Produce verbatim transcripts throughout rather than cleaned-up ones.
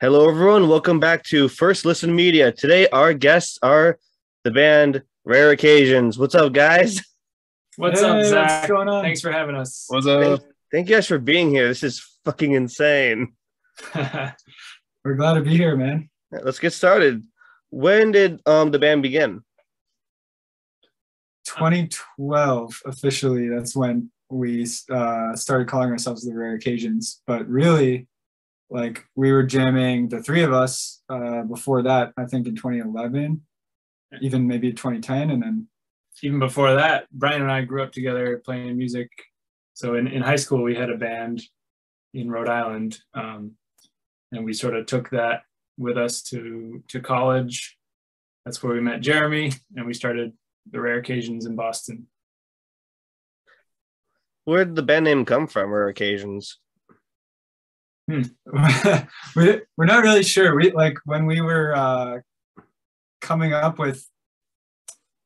Hello, everyone. Welcome back to First Listen Media. Today, our guests are the band Rare Occasions. What's up, guys? What's hey, up, Zach? What's going on? Thanks for having us. What's up? Thank, thank you guys for being here. This is fucking insane. We're glad to be here, man. Let's get started. When did um the band begin? twenty twelve, officially. That's when we uh, started calling ourselves the Rare Occasions, but really... like we were jamming, the three of us, uh, before that, I think in twenty eleven, even maybe twenty ten. And then even before that, Brian and I grew up together playing music. So in, in high school, we had a band in Rhode Island. Um, and we sort of took that with us to, to college. That's where we met Jeremy, and we started the Rare Occasions in Boston. Where did the band name come from, Rare Occasions? Hmm. we're not really sure. We like when we were uh, coming up with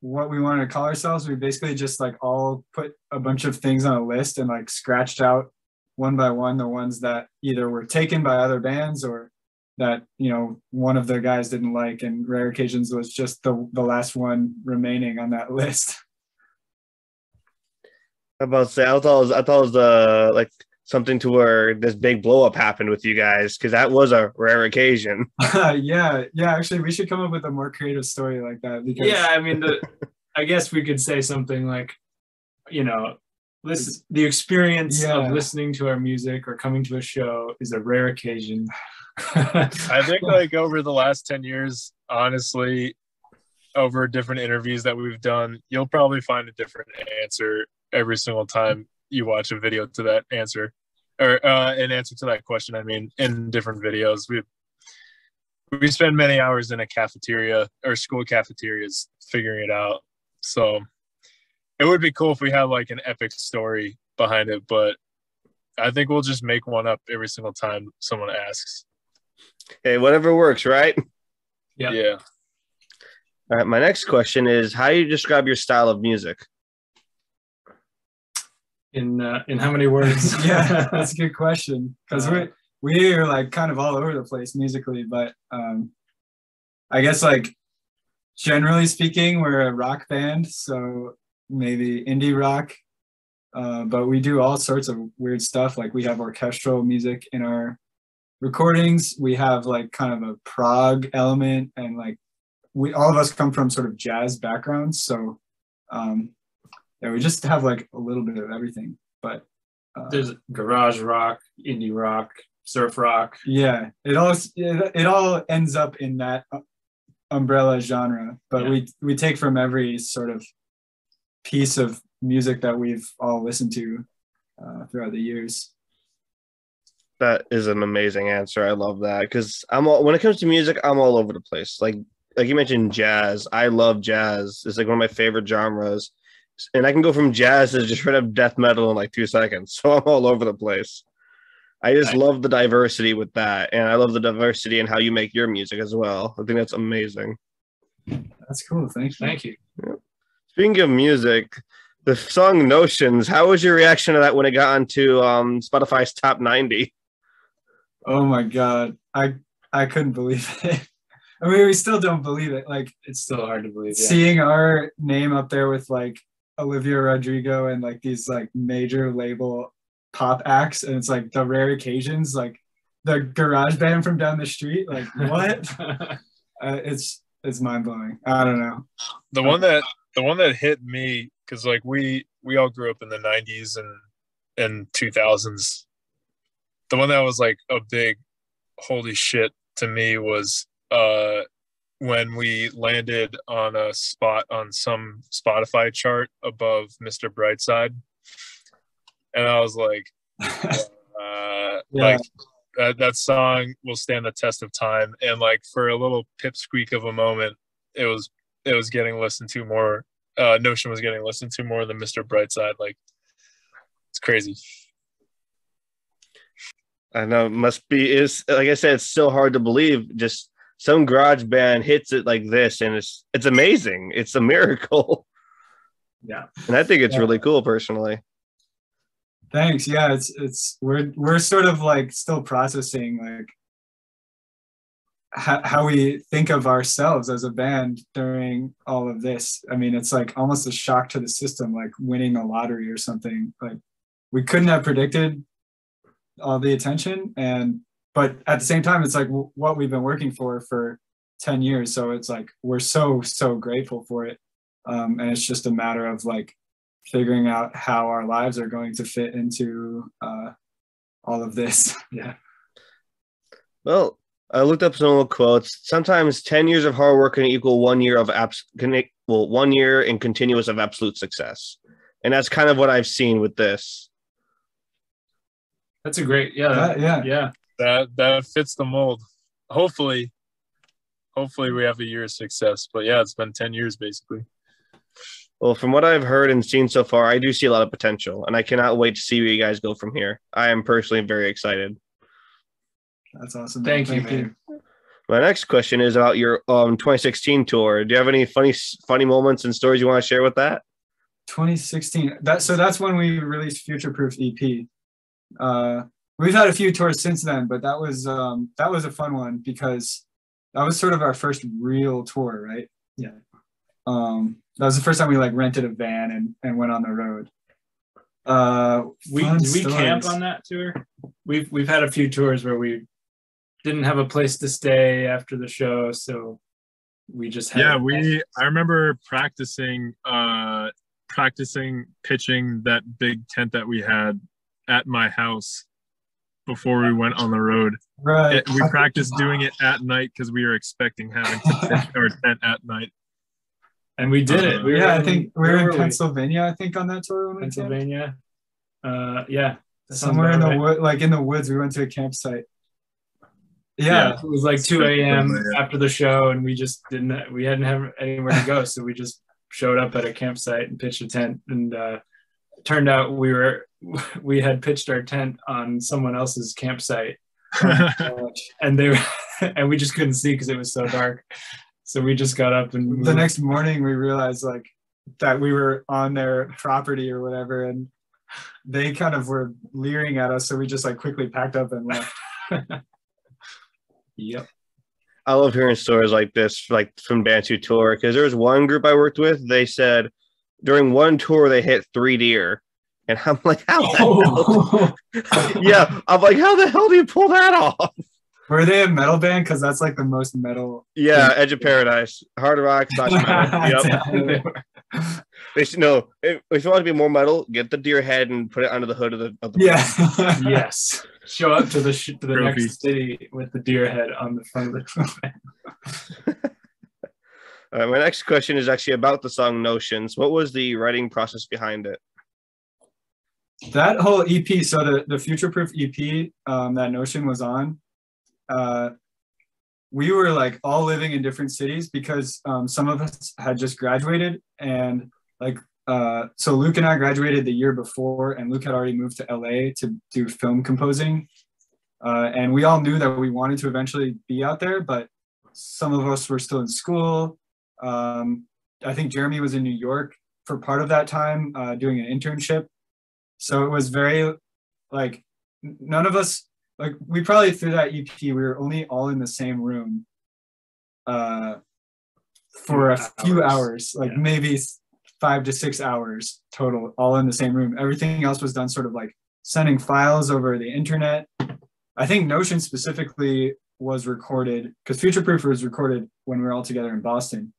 what we wanted to call ourselves, we basically just like all put a bunch of things on a list and like scratched out one by one the ones that either were taken by other bands or that, you know, one of the guys didn't like, and Rare Occasions was just the, the last one remaining on that list. I was about to say, I thought it was, I thought it was uh, like something to where this big blow up happened with you guys, because that was a rare occasion. Uh, yeah, yeah. Actually, we should come up with a more creative story like that. Because... yeah, I mean, the, I guess we could say something like, you know, this the experience yeah. of listening to our music or coming to a show is a rare occasion. I think like over the last ten years, honestly, over different interviews that we've done, you'll probably find a different answer every single time you watch a video to that answer, or uh, an answer to that question. I mean, in different videos, we we spend many hours in a cafeteria or school cafeterias figuring it out. So it would be cool if we had like an epic story behind it, but I think we'll just make one up every single time someone asks. Hey, whatever works, right? Yeah. Yeah. All right. My next question is, how do you describe your style of music? In uh, in how many words? Yeah, that's a good question, because uh, we we're like kind of all over the place musically, but um, I guess like generally speaking, we're a rock band, so maybe indie rock, uh, but we do all sorts of weird stuff. Like we have orchestral music in our recordings. We have like kind of a prog element, and like we all of us come from sort of jazz backgrounds, so. Um, Yeah, we just have like a little bit of everything, but uh, there's garage rock, indie rock, surf rock. Yeah, it all it, it all ends up in that umbrella genre. But yeah. we we take from every sort of piece of music that we've all listened to uh, throughout the years. That is an amazing answer. I love that, because I'm all, when it comes to music, I'm all over the place. Like like you mentioned, jazz. I love jazz. It's like one of my favorite genres. And I can go from jazz to just right up death metal in like two seconds. So I'm all over the place. I just love the diversity with that. And I love the diversity in how you make your music as well. I think that's amazing. That's cool. Thank you. Thank you. Yeah. Speaking of music, the song Notions, how was your reaction to that when it got onto um, Spotify's top ninety? Oh my God. I, I couldn't believe it. I mean, we still don't believe it. Like, it's still hard to believe. Yeah. Seeing our name up there with like, Olivia Rodrigo and like these like major label pop acts, and it's like the Rare Occasions, like the garage band from down the street, like what? uh, it's it's mind-blowing. I don't know. The one that the one that hit me, because like we we all grew up in the nineties and and two thousands, the one that was like a big holy shit to me was uh when we landed on a spot on some Spotify chart above Mister Brightside. And I was like, uh, yeah. like that, that song will stand the test of time. And like for a little pipsqueak of a moment, it was, it was getting listened to more. Uh, Notion was getting listened to more than Mister Brightside. Like, it's crazy. I know, it must be, is like I said, it's still hard to believe. Just, some garage band hits it like this, and it's it's amazing. It's a miracle. Yeah, and I think it's yeah. really cool, personally. Thanks. Yeah, it's it's we're we're sort of like still processing like ha- how we think of ourselves as a band during all of this. I mean, it's like almost a shock to the system, like winning the lottery or something. Like we couldn't have predicted all the attention, and but at the same time, it's like w- what we've been working for for ten years. So it's like we're so, so grateful for it. Um, and it's just a matter of like figuring out how our lives are going to fit into uh, all of this. Yeah. Well, I looked up some old quotes. Sometimes ten years of hard work can equal one year of abs- can equal well, one year in continuous of absolute success. And that's kind of what I've seen with this. That's a great, yeah, that, yeah, yeah. That that fits the mold. Hopefully, hopefully we have a year of success. But yeah, it's been ten years basically. Well, from what I've heard and seen so far, I do see a lot of potential, and I cannot wait to see where you guys go from here. I am personally very excited. That's awesome. Thank, Thank you, man. You. My next question is about your um twenty sixteen tour. Do you have any funny funny moments and stories you want to share with that? twenty sixteen. That so that's when we released Future Proof E P. Uh, we've had a few tours since then, but that was um that was a fun one because that was sort of our first real tour, right? Yeah. Um, that was the first time we like rented a van and, and went on the road. Uh, we did we camp on that tour. We've we've had a few tours where we didn't have a place to stay after the show, so we just had yeah we I remember practicing uh practicing pitching that big tent that we had at my house before we went on the road. Right, it, we practiced doing it at night because we were expecting having to pitch our tent at night, and we did it. We yeah, in, I think we were in were Pennsylvania. We? I think on that tour, when Pennsylvania. We uh, yeah, somewhere in the right. wood, like in the woods. We went to a campsite. Yeah, yeah, it was like two a.m. after the show, and we just didn't. We hadn't have anywhere to go, so we just showed up at a campsite and pitched a tent. And uh, turned out we were we had pitched our tent on someone else's campsite, and they and we just couldn't see because it was so dark. So we just got up and moved. The next morning we realized like that we were on their property or whatever, and they kind of were leering at us. So we just like quickly packed up and left. Yep. I love hearing stories like this, like from Bantu tour, because there was one group I worked with. They said during one tour they hit three deer, and I'm like, how? Oh. Yeah, I'm like, how the hell do you pull that off? Were they a metal band? Because that's like the most metal. Yeah, thing. Edge of Paradise, Hard Rock. Yep. They should know if, if you want to be more metal, get the deer head and put it under the hood of the. Of the yeah. Yes. Show up to the sh- to the Groovy. Next city with the deer head on the front of the. All right, my next question is actually about the song Notions. What was the writing process behind it? That whole E P, so the, the Future Proof E P um, that Notion was on, uh, we were like all living in different cities because um, some of us had just graduated, and like, uh, so Luke and I graduated the year before, and Luke had already moved to L A to do film composing. Uh, and we all knew that we wanted to eventually be out there, but some of us were still in school. Um, I think Jeremy was in New York for part of that time, uh, doing an internship. So it was very, like, none of us, like, we probably through that E P, we were only all in the same room, uh, for a few hours, like yeah. maybe five to six hours total, all in the same room. Everything else was done sort of like sending files over the internet. I think Notion specifically was recorded, because Future Proof was recorded when we were all together in Boston.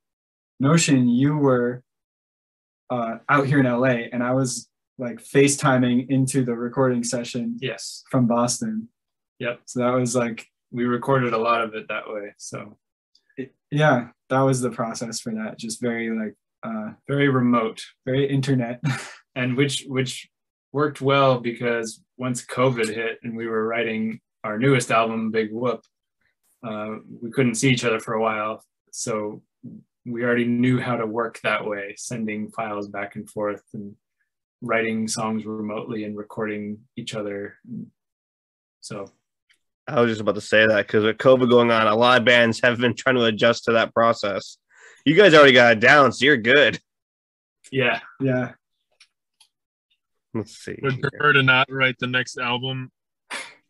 Notion, you were uh, out here in L A, and I was like FaceTiming into the recording session. Yes, from Boston. Yep. So that was like we recorded a lot of it that way. So it, yeah, that was the process for that. Just very like uh, very remote, very internet, and which which worked well because once COVID hit and we were writing our newest album, Big Whoop, uh, we couldn't see each other for a while, so we already knew how to work that way, sending files back and forth and writing songs remotely and recording each other. So I was just about to say that, because with COVID going on, a lot of bands have been trying to adjust to that process. You guys already got it down, so you're good. Yeah. Yeah. Let's see. Would prefer to not write the next album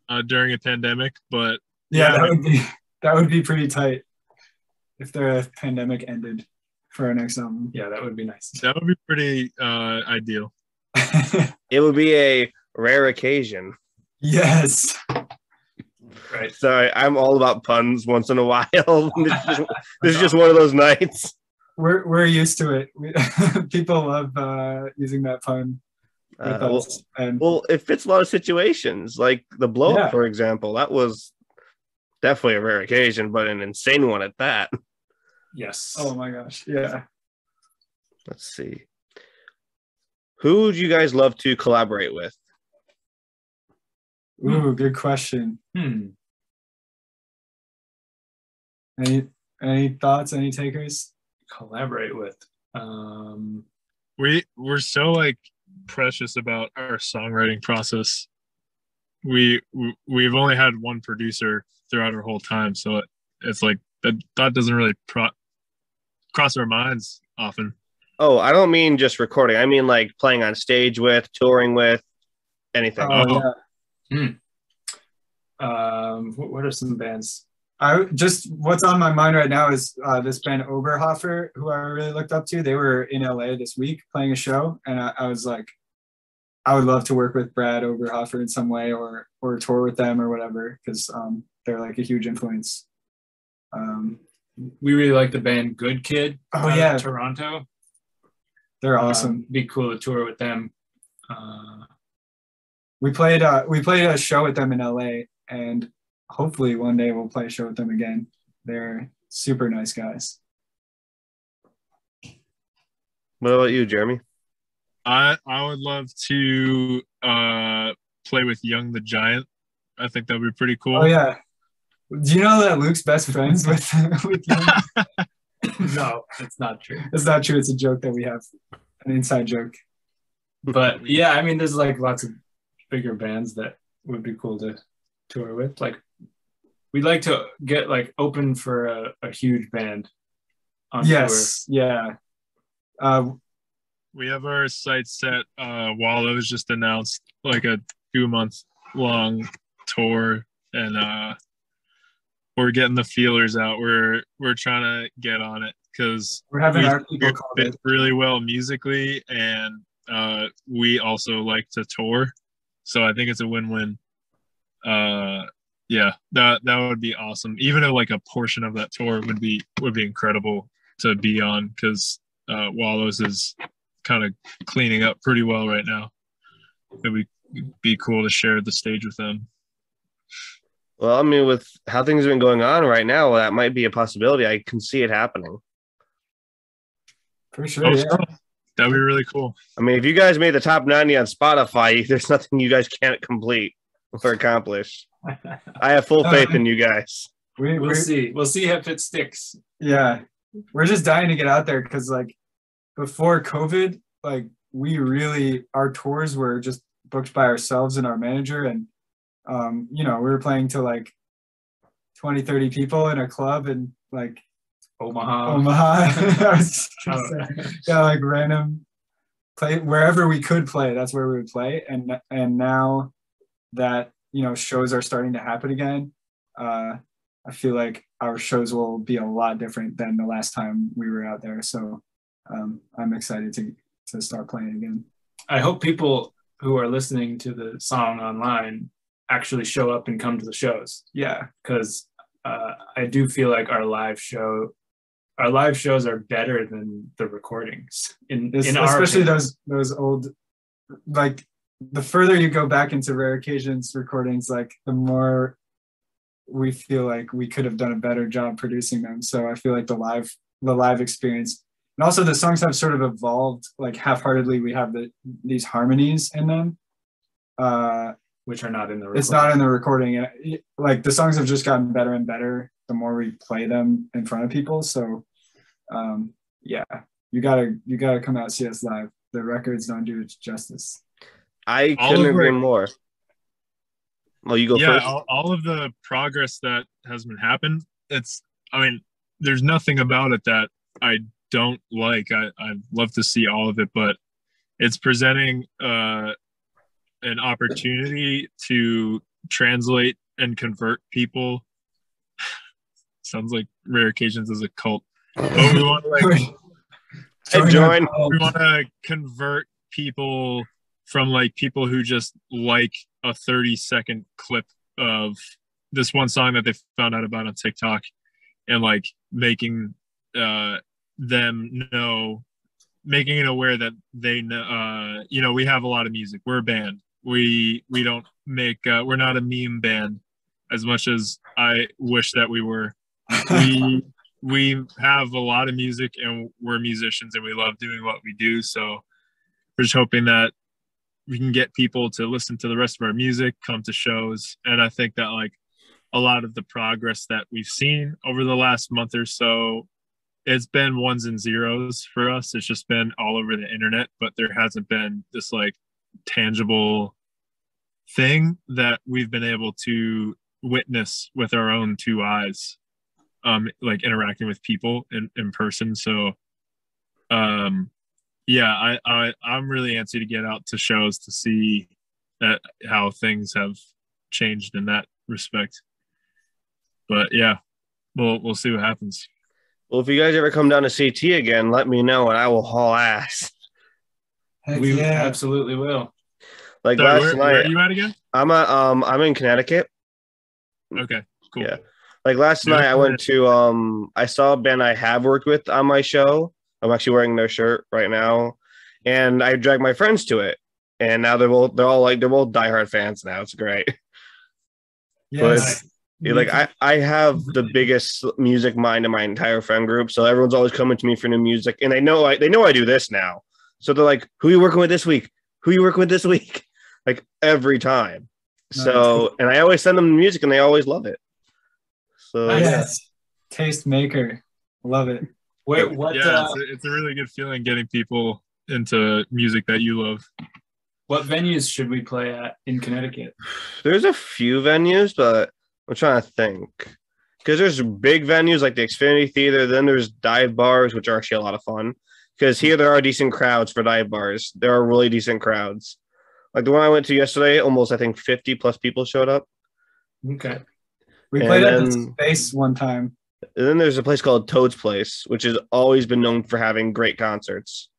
uh, during a pandemic, but yeah, yeah that would be That would be pretty tight if the pandemic ended for our next album. Yeah, that would be nice. That would be pretty uh, ideal. It would be a rare occasion. Yes. Right. Sorry, I'm all about puns once in a while. This is just, this is just one of those nights. We're we're used to it. We, people love uh, using that pun. Uh, well, and, well, it fits a lot of situations, like the blow-up, yeah. for example. That was definitely a rare occasion, but an insane one at that. Yes. Oh my gosh. Yeah. Let's see. Who would you guys love to collaborate with? Ooh, good question. Hmm. Any any thoughts? Any takers? Collaborate with. Um, we we're so like precious about our songwriting process. We, we we've only had one producer throughout our whole time, so it, it's like that thought doesn't really pro- cross our minds often. Oh, I don't mean just recording. I mean like playing on stage with, touring with, anything. Oh, oh. Yeah. Mm. Um, what, what are some bands? I just what's on my mind right now is uh, this band Oberhofer, who I really looked up to. They were in L A this week playing a show, and I, I was like, I would love to work with Brad Oberhofer in some way, or or tour with them or whatever, because um, they're like a huge influence. Um, we really like the band Good Kid. Oh out yeah, of Toronto. They're awesome. Um, be cool to tour with them. Uh, We played uh, we played a show with them in L A, and hopefully one day we'll play a show with them again. They're super nice guys. What about you, Jeremy? I I would love to uh, play with Young the Giant. I think that would be pretty cool. Oh yeah. Do you know that Luke's best friends with with Young? No, it's not true. It's not true. It's a joke that we have, an inside joke. But yeah, I mean, there's like lots of bigger bands that would be cool to tour with. Like, we'd like to get like open for a, a huge band on yes tour. Yeah um we have our sights set. uh Wallows just announced like a two month long tour, and uh we're getting the feelers out. We're we're trying to get on it because we're having we our people call it really well musically, and uh we also like to tour. So I think it's a win-win. Uh, yeah, that that would be awesome. Even if like a portion of that tour would be would be incredible to be on, because uh, Wallows is kind of cleaning up pretty well right now. It would be cool to share the stage with them. Well, I mean, with how things have been going on right now, that might be a possibility. I can see it happening. For sure, oh, yeah. So. That'd be really cool. I mean, if you guys made the top ninety on Spotify, there's nothing you guys can't complete or accomplish. I have full faith in you guys. We, we'll see. We'll see if it sticks. Yeah. We're just dying to get out there because, like, before COVID, like, we really, our tours were just booked by ourselves and our manager. And, um, you know, we were playing to, like, twenty, thirty people in a club, and, like, Omaha, Omaha. I was just saying, yeah, like random play wherever we could play. That's where we would play, and and now that you know shows are starting to happen again, uh, I feel like our shows will be a lot different than the last time we were out there. So um, I'm excited to to start playing again. I hope people who are listening to the song online actually show up and come to the shows. Yeah, because uh, I do feel like our live show. Our live shows are better than the recordings. In, in our especially opinion. those those old, like the further you go back into Rare Occasions recordings, like the more we feel like we could have done a better job producing them. So I feel like the live the live experience, and also the songs have sort of evolved. Like half-heartedly, we have the these harmonies in them, uh, which are not in the recording. It's not in the recording. Like the songs have just gotten better and better the more we play them in front of people. So um yeah, you gotta you gotta come out and see us live. The records don't do it justice. I couldn't agree more. Well, you go yeah, first. All, all of the progress that has been happened, it's I mean, there's nothing about it that I don't like. I, I'd love to see all of it, but it's presenting uh an opportunity to translate and convert people Sounds like Rare Occasions is a cult. But we want to like I join. We want to convert people from like people who just like a thirty second clip of this one song that they found out about on TikTok, and like making uh, them know, making it aware that they know, uh, you know, we have a lot of music. We're a band. We we don't make. Uh, we're not a meme band, as much as I wish that we were. We we have a lot of music, and we're musicians, and we love doing what we do. So we're just hoping that we can get people to listen to the rest of our music, come to shows, and I think that like a lot of the progress that we've seen over the last month or so, it's been ones and zeros for us. It's just been all over the internet, but there hasn't been this like tangible thing that we've been able to witness with our own two eyes, um like interacting with people in, in person. So um yeah I, I I'm really antsy to get out to shows to see that, how things have changed in that respect. But yeah, we'll we'll see what happens. Well, if you guys ever come down to C T again, let me know and I will haul ass. Heck we yeah. absolutely will. Like so last where, night, where are you at again? I'm a, um I'm in Connecticut. Okay, cool. Yeah, like last Dude, night I went to um I saw a band I have worked with on my show. I'm actually wearing their shirt right now, and I dragged my friends to it, and now they're all they're all like they're all diehard fans now. It's great. Yes. But like I I have the biggest music mind in my entire friend group, so everyone's always coming to me for new music, and they know I they know I do this now. So they're like, "Who are you working with this week? Who are you working with this week?" Like every time. Nice. So, and I always send them music, and they always love it. So nice. Yes, taste maker, love it. Wait, what? Yeah, uh, it's, a, it's a really good feeling getting people into music that you love. What venues should we play at in Connecticut? There's a few venues, but I'm trying to think, because there's big venues like the Xfinity Theater. Then there's dive bars, which are actually a lot of fun. Because here there are decent crowds for dive bars. There are really decent crowds. Like the one I went to yesterday, almost, I think, fifty plus people showed up. Okay. We and played at this space one time. And then there's a place called Toad's Place, which has always been known for having great concerts.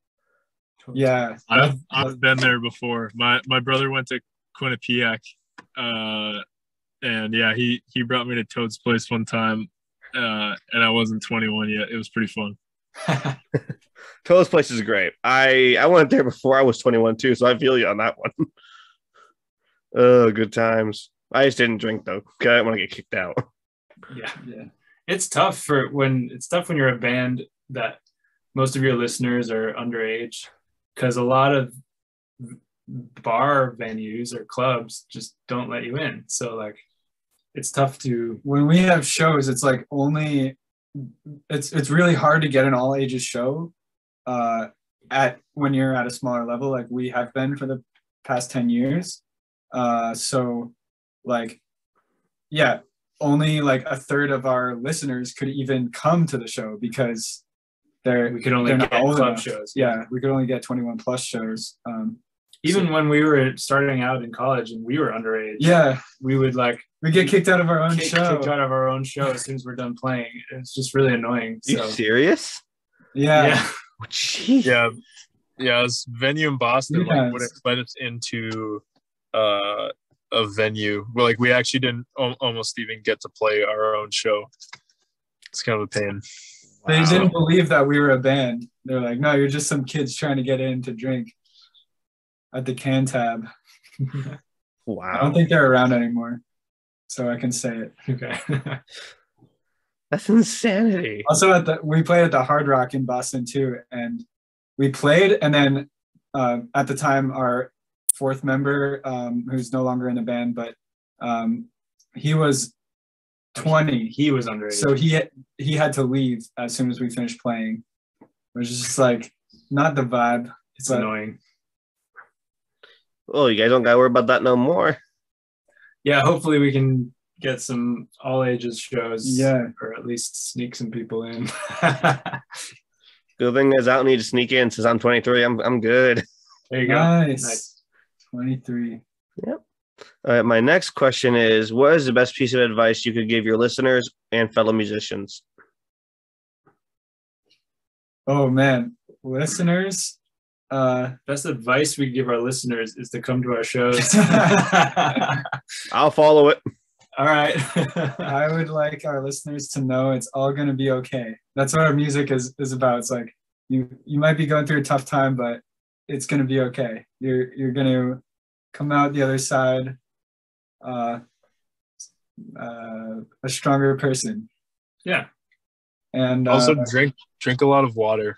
Yeah. I've, I've been there before. My my brother went to Quinnipiac. Uh, and, yeah, he, he brought me to Toad's Place one time. Uh, and I wasn't twenty-one yet. It was pretty fun. Toad's Place is great. I I went there before I was twenty-one too, so I feel you on that one. Oh, good times. I just didn't drink though. I didn't want to get kicked out. Yeah, yeah. It's tough for when it's tough when you're a band that most of your listeners are underage, because a lot of bar venues or clubs just don't let you in. So like, it's tough to when we have shows. It's like only. It's it's really hard to get an all ages show, uh, at when you're at a smaller level like we have been for the past ten years, uh, so like, yeah, only like a third of our listeners could even come to the show because they're we could only they're get not old club enough. Shows. Yeah, we could only get twenty-one plus shows. Um, even so, when we were starting out in college and we were underage, yeah, we would like. We get kicked out of our own kicked, show. Kicked out of our own show as soon as we're done playing. It's just really annoying. So. Are you serious? Yeah. Yeah. Oh, geez. Yeah. Yeah. This venue in Boston, yes. Like, wouldn't let us into uh, a venue. Well, like we actually didn't o- almost even get to play our own show. It's kind of a pain. They wow. didn't believe that we were a band. They're like, "No, you're just some kids trying to get in to drink at the Cantab." Wow. I don't think they're around anymore. So I can say it. Okay. That's insanity. Also, at the we played at the Hard Rock in Boston too, and we played, and then uh, at the time our fourth member, um, who's no longer in the band, but um, he was twenty. He was underage. So he he had to leave as soon as we finished playing, which is just like not the vibe. It's but... annoying. Well, you guys don't gotta worry about that no more. Yeah, hopefully we can get some all ages shows. Yeah, or at least sneak some people in. Good thing is I don't need to sneak in since I'm twenty-three. I'm I'm good. There you go. Nice. nice. twenty-three. Yep. All right, my next question is, what is the best piece of advice you could give your listeners and fellow musicians? Oh, man. Listeners, uh, best advice we give our listeners is to come to our shows. I'll follow it. All right. I would like our listeners to know it's all going to be okay. That's what our music is, is about. It's like, you you might be going through a tough time, but it's going to be okay. You're, you're going to come out the other side uh, uh, a stronger person. Yeah. And also uh, drink drink a lot of water.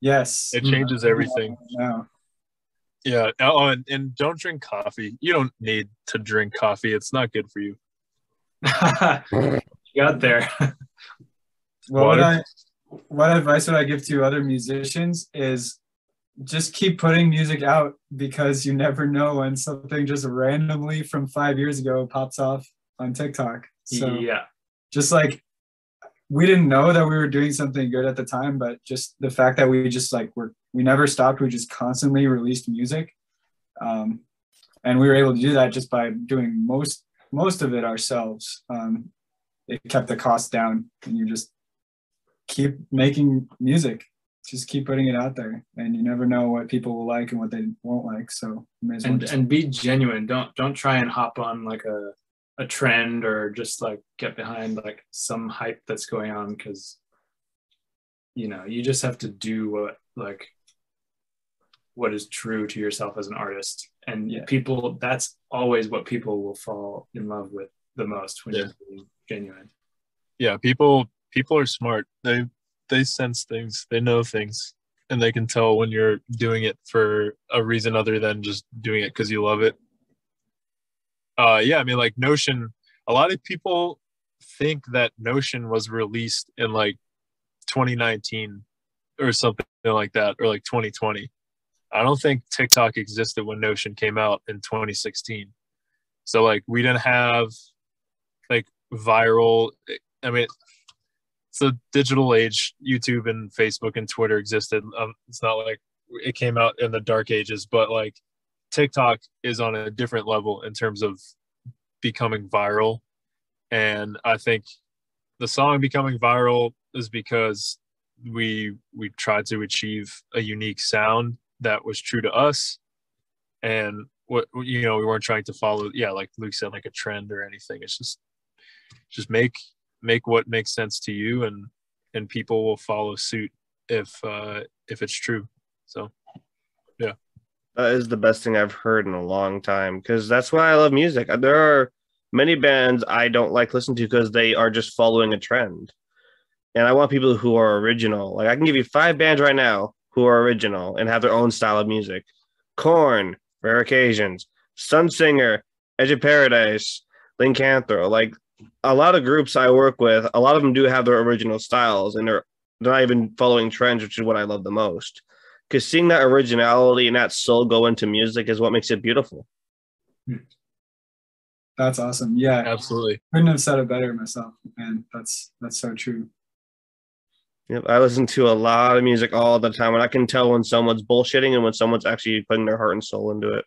Yes. It changes yeah, everything. Yeah. yeah. Oh, and, and don't drink coffee. You don't need to drink coffee. It's not good for you. You got there. Well, what, I, what advice would I give to other musicians is just keep putting music out, because you never know when something just randomly from five years ago pops off on TikTok. So yeah, just like, we didn't know that we were doing something good at the time, but just the fact that we just like were, we never stopped. We just constantly released music. Um, and we were able to do that just by doing most, most of it ourselves. Um, it kept the cost down, and you just keep making music. Just keep putting it out there, and you never know what people will like and what they won't like. So you may as well and, just... and be genuine. Don't don't try and hop on like a a trend, or just like get behind like some hype that's going on, because you know you just have to do what like what is true to yourself as an artist. And yeah. people, that's always what people will fall in love with the most, when yeah. you're being genuine. Yeah, people people are smart. They. They sense things, they know things, and they can tell when you're doing it for a reason other than just doing it because you love it. Uh, yeah, I mean, like Notion, a lot of people think that Notion was released in like twenty nineteen or something like that, or like twenty twenty. I don't think TikTok existed when Notion came out in twenty sixteen. So like we didn't have like viral, I mean, the digital age. YouTube and Facebook and Twitter existed. Um, it's not like it came out in the dark ages, but like TikTok is on a different level in terms of becoming viral. And I think the song becoming viral is because we we tried to achieve a unique sound that was true to us, and what you know we weren't trying to follow, yeah like Luke said, like a trend or anything. It's just just make make what makes sense to you, and and people will follow suit if uh if it's true. So yeah, that is the best thing I've heard in a long time, because that's why I love music. There are many bands I don't like listening to because they are just following a trend, and I want people who are original. Like I can give you five bands right now who are original and have their own style of music: Korn, Rare Occasions, Sun Singer, Edge of Paradise, Link Anthro. Like a lot of groups I work with, a lot of them do have their original styles, and they're, they're not even following trends, which is what I love the most. Because seeing that originality and that soul go into music is what makes it beautiful. That's awesome. Yeah, absolutely. I couldn't have said it better myself, man. That's, that's so true. Yep, I listen to a lot of music all the time, and I can tell when someone's bullshitting and when someone's actually putting their heart and soul into it.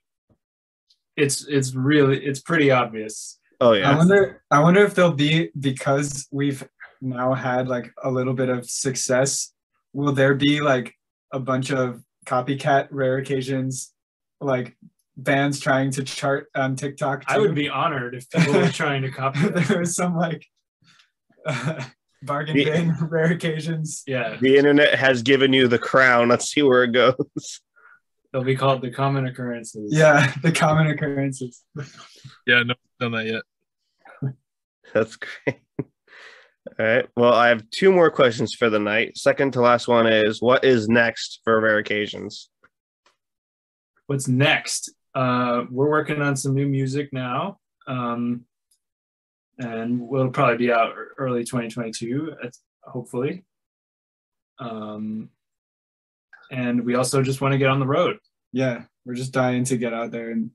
It's, it's really, it's pretty obvious. Oh yeah. I wonder. I wonder if there'll be, because we've now had like a little bit of success, will there be like a bunch of copycat Rare Occasions, like bands trying to chart on TikTok too? I would be honored if people were trying to copy. There was some like uh, bargain the, bin Rare Occasions. Yeah. The internet has given you the crown. Let's see where it goes. They'll be called the common occurrences. Yeah, the common occurrences. Yeah, no, done that yet. That's great. All right. Well, I have two more questions for the night. Second to last one is, what is next for Rare Occasions? What's next? Uh, we're working on some new music now, um, and we'll probably be out early twenty twenty-two, hopefully. Um, And we also just want to get on the road. Yeah, we're just dying to get out there and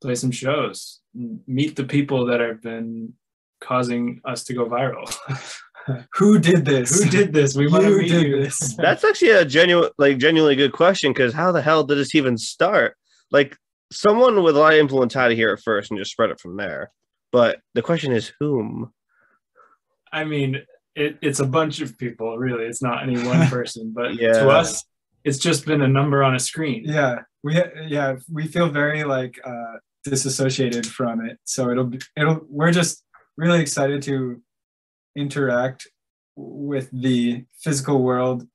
play some shows, meet the people that have been causing us to go viral. Who did this? Who did this? We want to meet you. This. That's actually a genuine, like, genuinely good question, because how the hell did this even start? Like, someone with a lot of influence had to hear it first and just spread it from there. But the question is, whom? I mean, it, it's a bunch of people, really. It's not any one person. But yeah. to us, it's just been a number on a screen. Yeah, we yeah we feel very like uh, disassociated from it. So it'll be, it'll we're just really excited to interact with the physical world,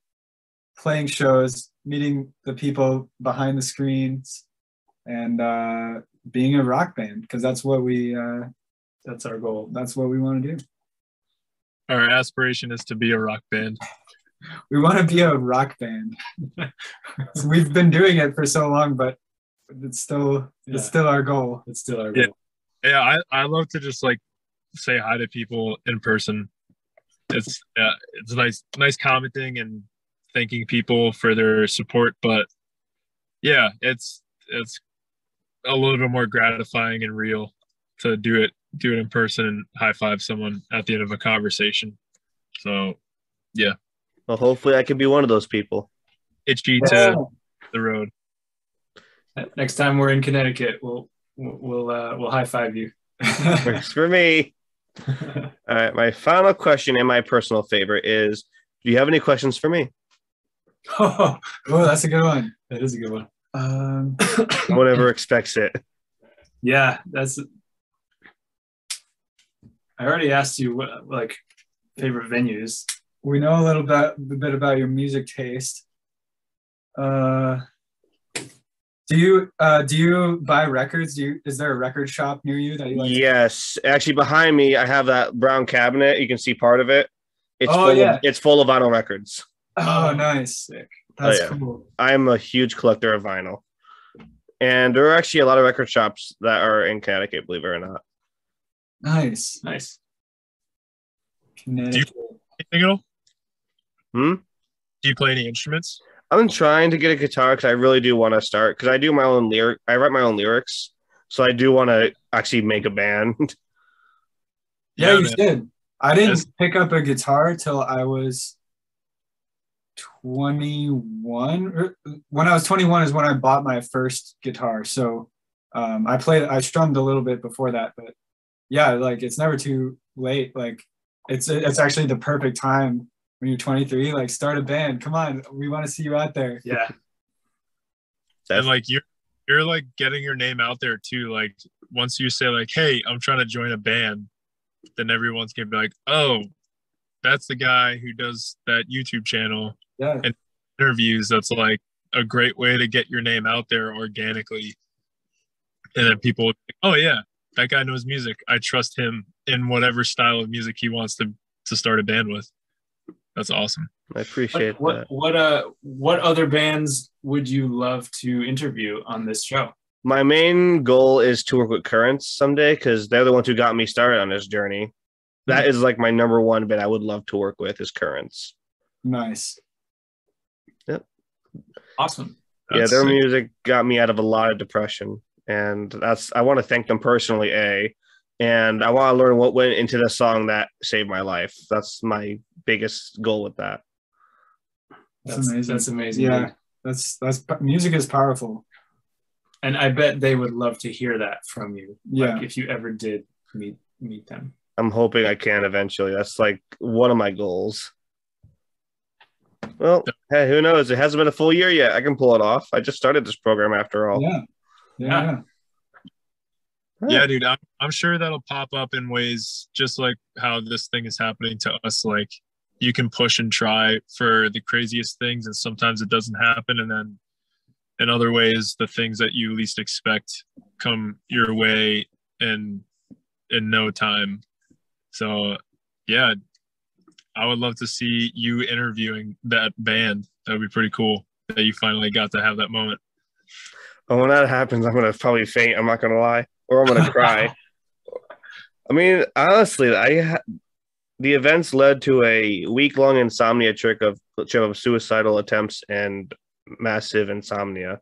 playing shows, meeting the people behind the screens, and uh, being a rock band, because that's what we, uh, that's our goal. That's what we want to do. Our aspiration is to be a rock band. We want to be a rock band. We've been doing it for so long, but it's still, yeah. it's still our goal. It's still our goal. Yeah, yeah I, I love to just like say hi to people in person. It's uh, it's nice, nice commenting and thanking people for their support, but yeah, it's it's a little bit more gratifying and real to do it do it in person and high five someone at the end of a conversation. So yeah. Well, hopefully I can be one of those people. Itchy to oh. the road. Next time we're in Connecticut, we'll we'll uh, we'll high five you. Works for me. All right, my final question and my personal favorite is: do you have any questions for me? Oh, oh that's a good one. That is a good one. Um, whatever expects it. Yeah, that's. I already asked you what like favorite venues. We know a little bit, a bit about your music taste. Uh, do you uh, do you buy records? Do you, is there a record shop near you that you like? Yes, actually, behind me, I have that brown cabinet. You can see part of it. It's oh, full yeah. of, it's full of vinyl records. Oh, nice. Sick. That's oh, yeah. cool. I'm a huge collector of vinyl. And there are actually a lot of record shops that are in Connecticut, believe it or not. Nice. Nice. Connecticut. Do you play anything at all? Hmm? Do you play any instruments? I've been trying to get a guitar because I really do want to start. Because I do my own lyric. I write my own lyrics. So I do want to actually make a band. Yeah, yeah you man. did. I didn't pick up a guitar till I was twenty-one. When I was twenty-one is when I bought my first guitar. So um, I played, I strummed a little bit before that, but yeah, like it's never too late. Like it's it's actually the perfect time when you're twenty-three. Like start a band. Come on, we want to see you out there. Yeah. And like you're you're like getting your name out there too. Like once you say like, hey, I'm trying to join a band, then everyone's gonna be like, oh, that's the guy who does that YouTube channel yeah. and interviews. That's like a great way to get your name out there organically. And then people would think, oh yeah, that guy knows music. I trust him in whatever style of music he wants to to start a band with. That's awesome. I appreciate what, that. What, what uh what other bands would you love to interview on this show? My main goal is to work with Currents someday because they're the ones who got me started on this journey. That is like my number one band I would love to work with is Currents. Nice. Yep. Awesome. That's yeah, their sick. music got me out of a lot of depression, and that's I want to thank them personally. A, and I want to learn what went into the song that saved my life. That's my biggest goal with that. That's, that's amazing. That's amazing. Yeah, yeah, that's that's music is powerful. And I bet they would love to hear that from you. Yeah. Like if you ever did meet meet them. I'm hoping I can eventually. That's like one of my goals. Well, hey, who knows? It hasn't been a full year yet. I can pull it off. I just started this program after all. Yeah. Yeah. Yeah, yeah dude. I'm, I'm sure that'll pop up in ways just like how this thing is happening to us. Like you can push and try for the craziest things and sometimes it doesn't happen, and then in other ways, the things that you least expect come your way in in no time. So, yeah, I would love to see you interviewing that band. That would be pretty cool that you finally got to have that moment. Oh, when that happens, I'm going to probably faint. I'm not going to lie. Or I'm going to cry. I mean, honestly, I ha the events led to a week-long insomnia trick of, of suicidal attempts and massive insomnia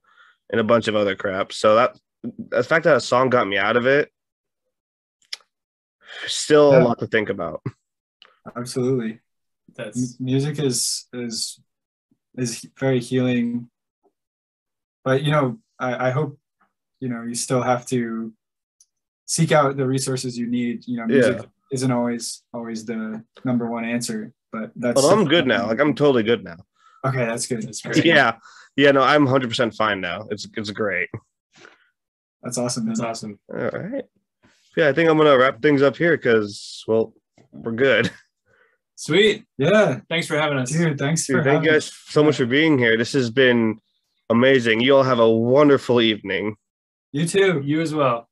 and a bunch of other crap. So that the fact that a song got me out of it, still yeah. a lot to think about. Absolutely. That's M music is is is very healing. But you know, I, I hope you know, you still have to seek out the resources you need. You know, music yeah. isn't always always the number one answer, but that's. Well, I'm good now. Like, I'm totally good now. Okay, that's good. That's great. Yeah, yeah. No, I'm one hundred percent fine now. It's it's great. That's awesome. Man. That's awesome. All right. Yeah, I think I'm gonna wrap things up here because, well, we're good. Sweet. Yeah. Thanks for having us, dude. Thanks dude, for thank you guys us. so much for being here. This has been amazing. You all have a wonderful evening. You too. You as well.